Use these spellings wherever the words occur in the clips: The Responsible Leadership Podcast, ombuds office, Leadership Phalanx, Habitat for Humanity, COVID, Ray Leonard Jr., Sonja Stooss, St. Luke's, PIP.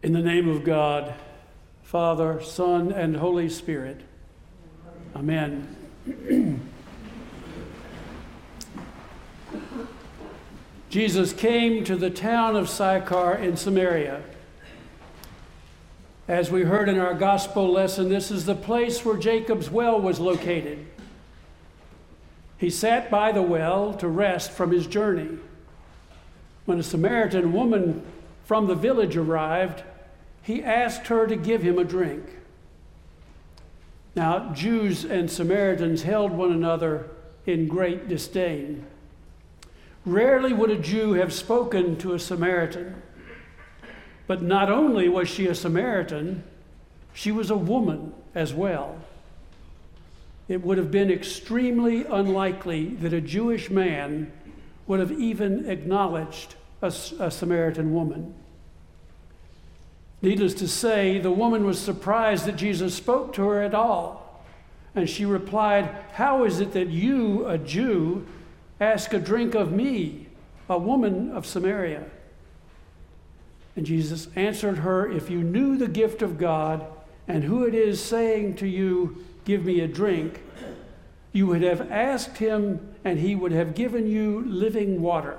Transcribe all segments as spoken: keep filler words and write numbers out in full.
In the name of God, Father, Son, and Holy Spirit. Amen. Jesus came to the town of Sychar in Samaria. As we heard in our gospel lesson, this is the place where Jacob's well was located. He sat by the well to rest from his journey. When a Samaritan woman from the village arrived, he asked her to give him a drink. Now, Jews and Samaritans held one another in great disdain. Rarely would a Jew have spoken to a Samaritan. But not only was she a Samaritan, she was a woman as well. It would have been extremely unlikely that a Jewish man would have even acknowledged a, a Samaritan woman. Needless to say, the woman was surprised that Jesus spoke to her at all. And she replied, "How is it that you, a Jew, ask a drink of me, a woman of Samaria?" And Jesus answered her, "If you knew the gift of God and who it is saying to you, 'Give me a drink,' you would have asked him, and he would have given you living water."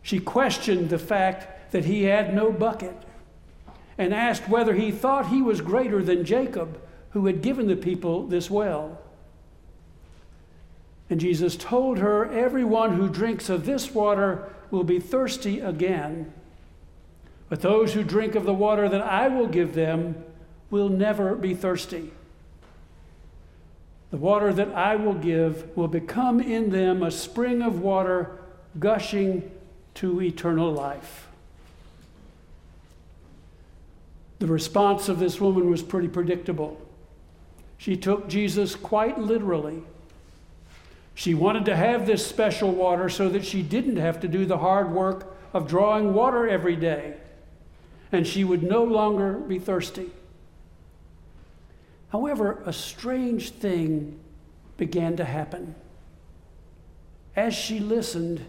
She questioned the fact that he had no bucket and asked whether he thought he was greater than Jacob, who had given the people this well. And Jesus told her, "Everyone who drinks of this water will be thirsty again. But those who drink of the water that I will give them will never be thirsty. The water that I will give will become in them a spring of water gushing to eternal life." The response of this woman was pretty predictable. She took Jesus quite literally. She wanted to have this special water so that she didn't have to do the hard work of drawing water every day, and she would no longer be thirsty. However, a strange thing began to happen. As she listened,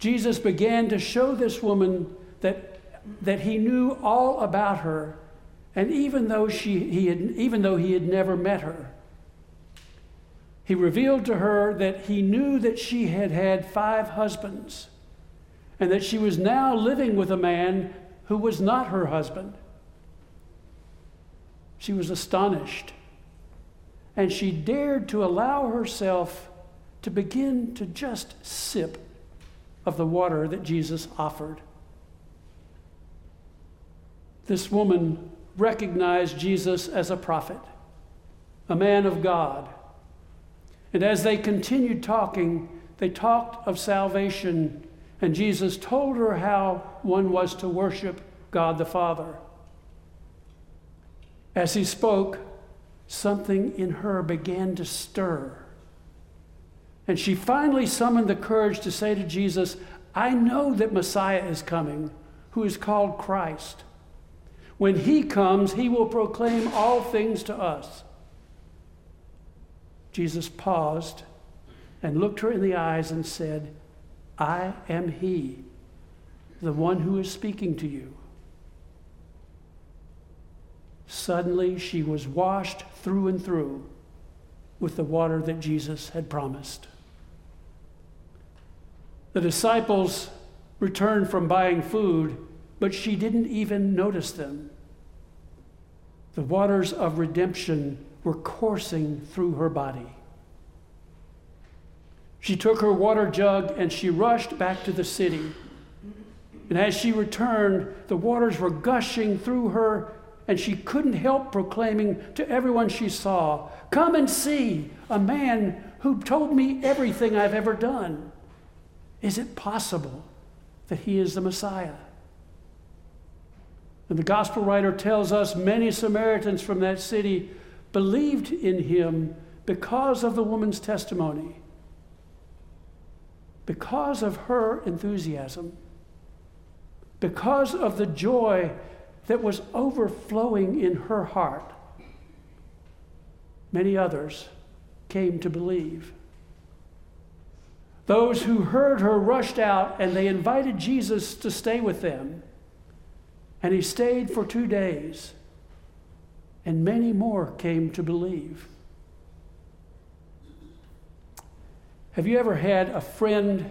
Jesus began to show this woman that, that he knew all about her, and even though she, he had, even though he had never met her. He revealed to her that he knew that she had had five husbands and that she was now living with a man who was not her husband. She was astonished, and she dared to allow herself to begin to just sip of the water that Jesus offered. This woman recognized Jesus as a prophet, a man of God. And as they continued talking, they talked of salvation, and Jesus told her how one was to worship God the Father. As he spoke, something in her began to stir. And she finally summoned the courage to say to Jesus, "I know that Messiah is coming, who is called Christ. When he comes, he will proclaim all things to us." Jesus paused and looked her in the eyes and said, "I am he, the one who is speaking to you." Suddenly, she was washed through and through with the water that Jesus had promised. The disciples returned from buying food, but she didn't even notice them. The waters of redemption were coursing through her body. She took her water jug and she rushed back to the city. And as she returned, the waters were gushing through her, and she couldn't help proclaiming to everyone she saw, "Come and see a man who told me everything I've ever done. Is it possible that he is the Messiah?" And the gospel writer tells us many Samaritans from that city believed in him because of the woman's testimony, because of her enthusiasm, because of the joy that was overflowing in her heart. Many others came to believe. Those who heard her rushed out, and they invited Jesus to stay with them. And he stayed for two days, and many more came to believe. Have you ever had a friend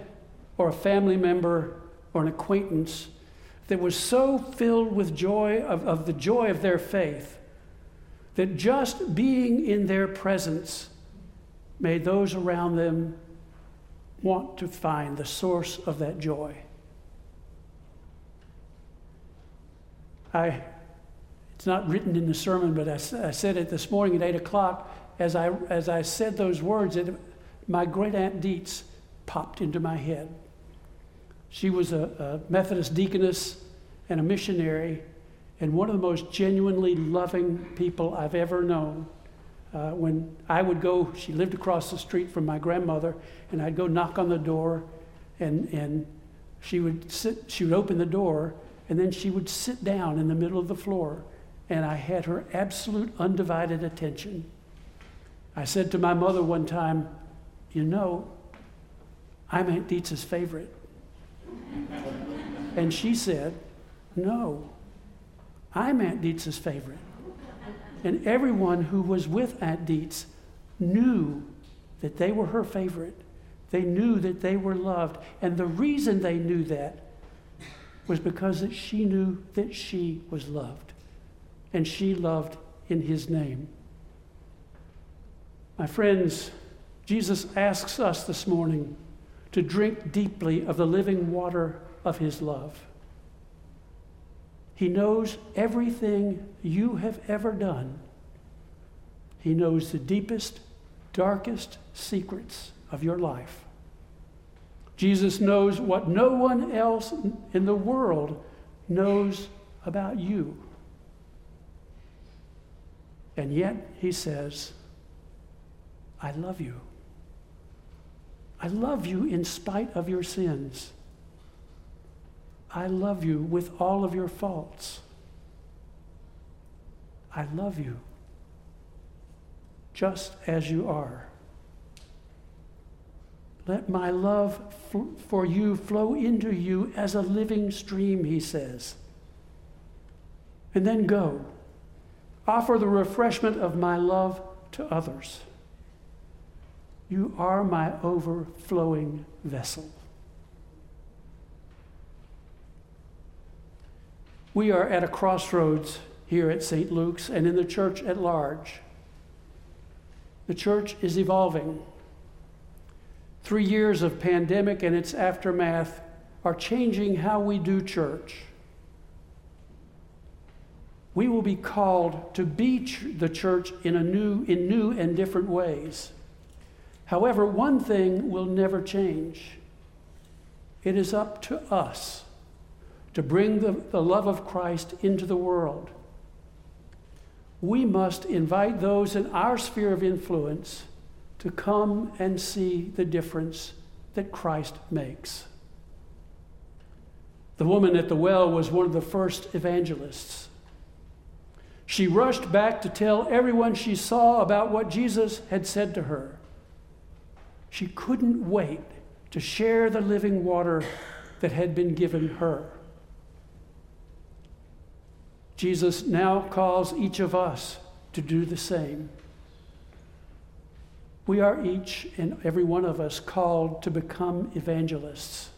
or a family member or an acquaintance that was so filled with joy of, of the joy of their faith that just being in their presence made those around them want to find the source of that joy? I, it's not written in the sermon, but I, I said it this morning at eight o'clock. As I, as I said those words, it, my great Aunt Dietz popped into my head. She was a, a Methodist deaconess and a missionary, and one of the most genuinely loving people I've ever known. Uh, when I would go, she lived across the street from my grandmother, and I'd go knock on the door, and and she would sit, she would open the door, and then she would sit down in the middle of the floor, and I had her absolute undivided attention. I said to my mother one time, "You know, I'm Aunt Dietz's favorite." And she said, "No, I'm Aunt Dietz's favorite." And everyone who was with Aunt Dietz knew that they were her favorite. They knew that they were loved. And the reason they knew that was because that she knew that she was loved, and she loved in his name. My friends, Jesus asks us this morning to drink deeply of the living water of his love. He knows everything you have ever done. He knows the deepest, darkest secrets of your life. Jesus knows what no one else in the world knows about you. And yet he says, "I love you. I love you in spite of your sins. I love you with all of your faults. I love you just as you are. Let my love f- for you flow into you as a living stream," he says. "And then go, offer the refreshment of my love to others. You are my overflowing vessel." We are at a crossroads here at Saint Luke's and in the church at large. The church is evolving. Three years of pandemic and its aftermath are changing how we do church. We will be called to be ch- the church in a new, in new and different ways. However, one thing will never change. It is up to us to bring the, the love of Christ into the world. We must invite those in our sphere of influence to come and see the difference that Christ makes. The woman at the well was one of the first evangelists. She rushed back to tell everyone she saw about what Jesus had said to her. She couldn't wait to share the living water that had been given her. Jesus now calls each of us to do the same. We are each and every one of us called to become evangelists.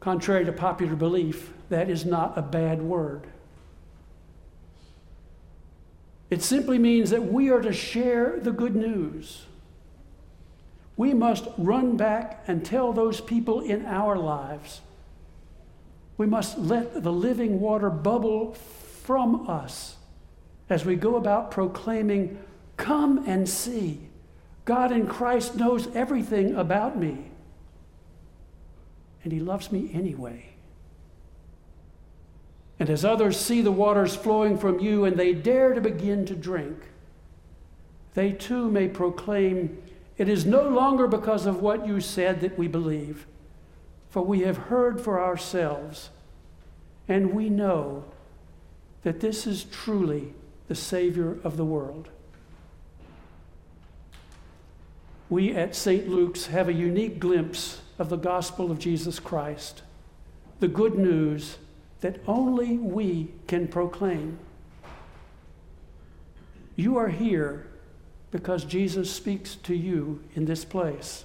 Contrary to popular belief, that is not a bad word. It simply means that we are to share the good news. We must run back and tell those people in our lives. We must let the living water bubble from us as we go about proclaiming, "Come and see. God in Christ knows everything about me, and he loves me anyway." And as others see the waters flowing from you and they dare to begin to drink, they too may proclaim, "It is no longer because of what you said that we believe, for we have heard for ourselves, and we know that this is truly the Savior of the world." We at Saint Luke's have a unique glimpse of the gospel of Jesus Christ the good news that only we can proclaim. You are here because Jesus speaks to you in this place.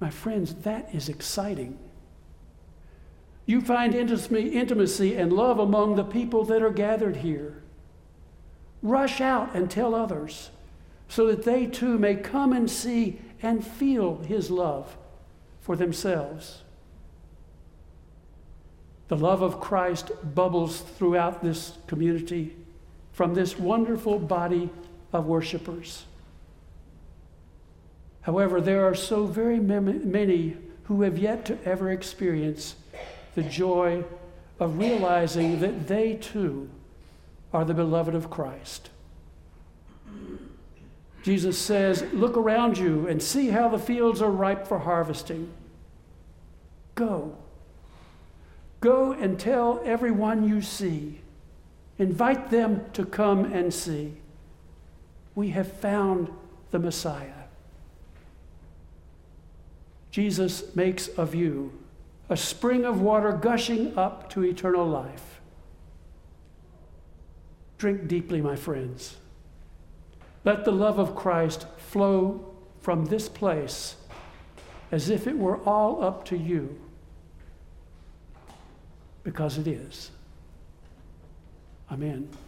My friends, that is exciting. You find intimacy and love among the people that are gathered here. Rush out and tell others so that they too may come and see and feel his love for themselves. The love of Christ bubbles throughout this community from this wonderful body of worshipers. However, there are so very many who have yet to ever experience the joy of realizing that they too are the beloved of Christ. Jesus says, look around you and see how the fields are ripe for harvesting. Go. Go and tell everyone you see. Invite them to come and see. We have found the Messiah. Jesus makes of you a spring of water gushing up to eternal life. Drink deeply, my friends. Let the love of Christ flow from this place as if it were all up to you, because it is. Amen.